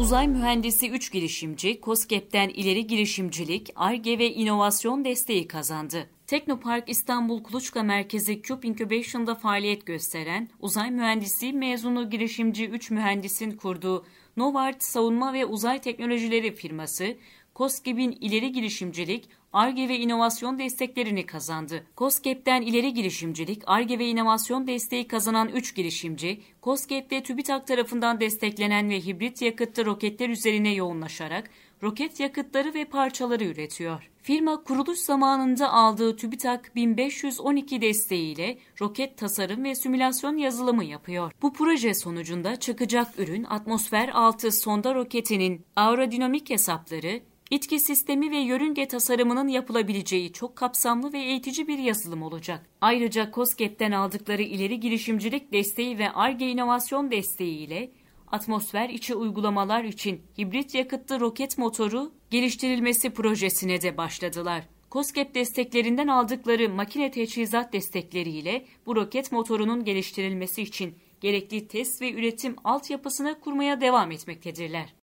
Uzay Mühendisi 3 girişimci, KOSGEB'den ileri girişimcilik, ARGE ve inovasyon desteği kazandı. Teknopark İstanbul Kuluçka Merkezi Cube Incubation'da faaliyet gösteren uzay mühendisi mezunu girişimci 3 mühendisin kurduğu Novart Savunma ve Uzay Teknolojileri firması, KOSGEB'in ileri girişimcilik, ARGE ve inovasyon desteklerini kazandı. KOSGEB'den ileri girişimcilik, ARGE ve inovasyon desteği kazanan 3 girişimci, KOSGEB ve TÜBİTAK tarafından desteklenen ve hibrit yakıtlı roketler üzerine yoğunlaşarak roket yakıtları ve parçaları üretiyor. Firma kuruluş zamanında aldığı TÜBİTAK 1512 desteğiyle roket tasarım ve simülasyon yazılımı yapıyor. Bu proje sonucunda çıkacak ürün atmosfer altı sonda roketinin aerodinamik hesapları, İtki sistemi ve yörünge tasarımının yapılabileceği çok kapsamlı ve eğitici bir yazılım olacak. Ayrıca KOSGEB'den aldıkları ileri girişimcilik desteği ve ARGE inovasyon desteği ile atmosfer içi uygulamalar için hibrit yakıtlı roket motoru geliştirilmesi projesine de başladılar. KOSGEB desteklerinden aldıkları makine teçhizat destekleri ile bu roket motorunun geliştirilmesi için gerekli test ve üretim altyapısını kurmaya devam etmektedirler.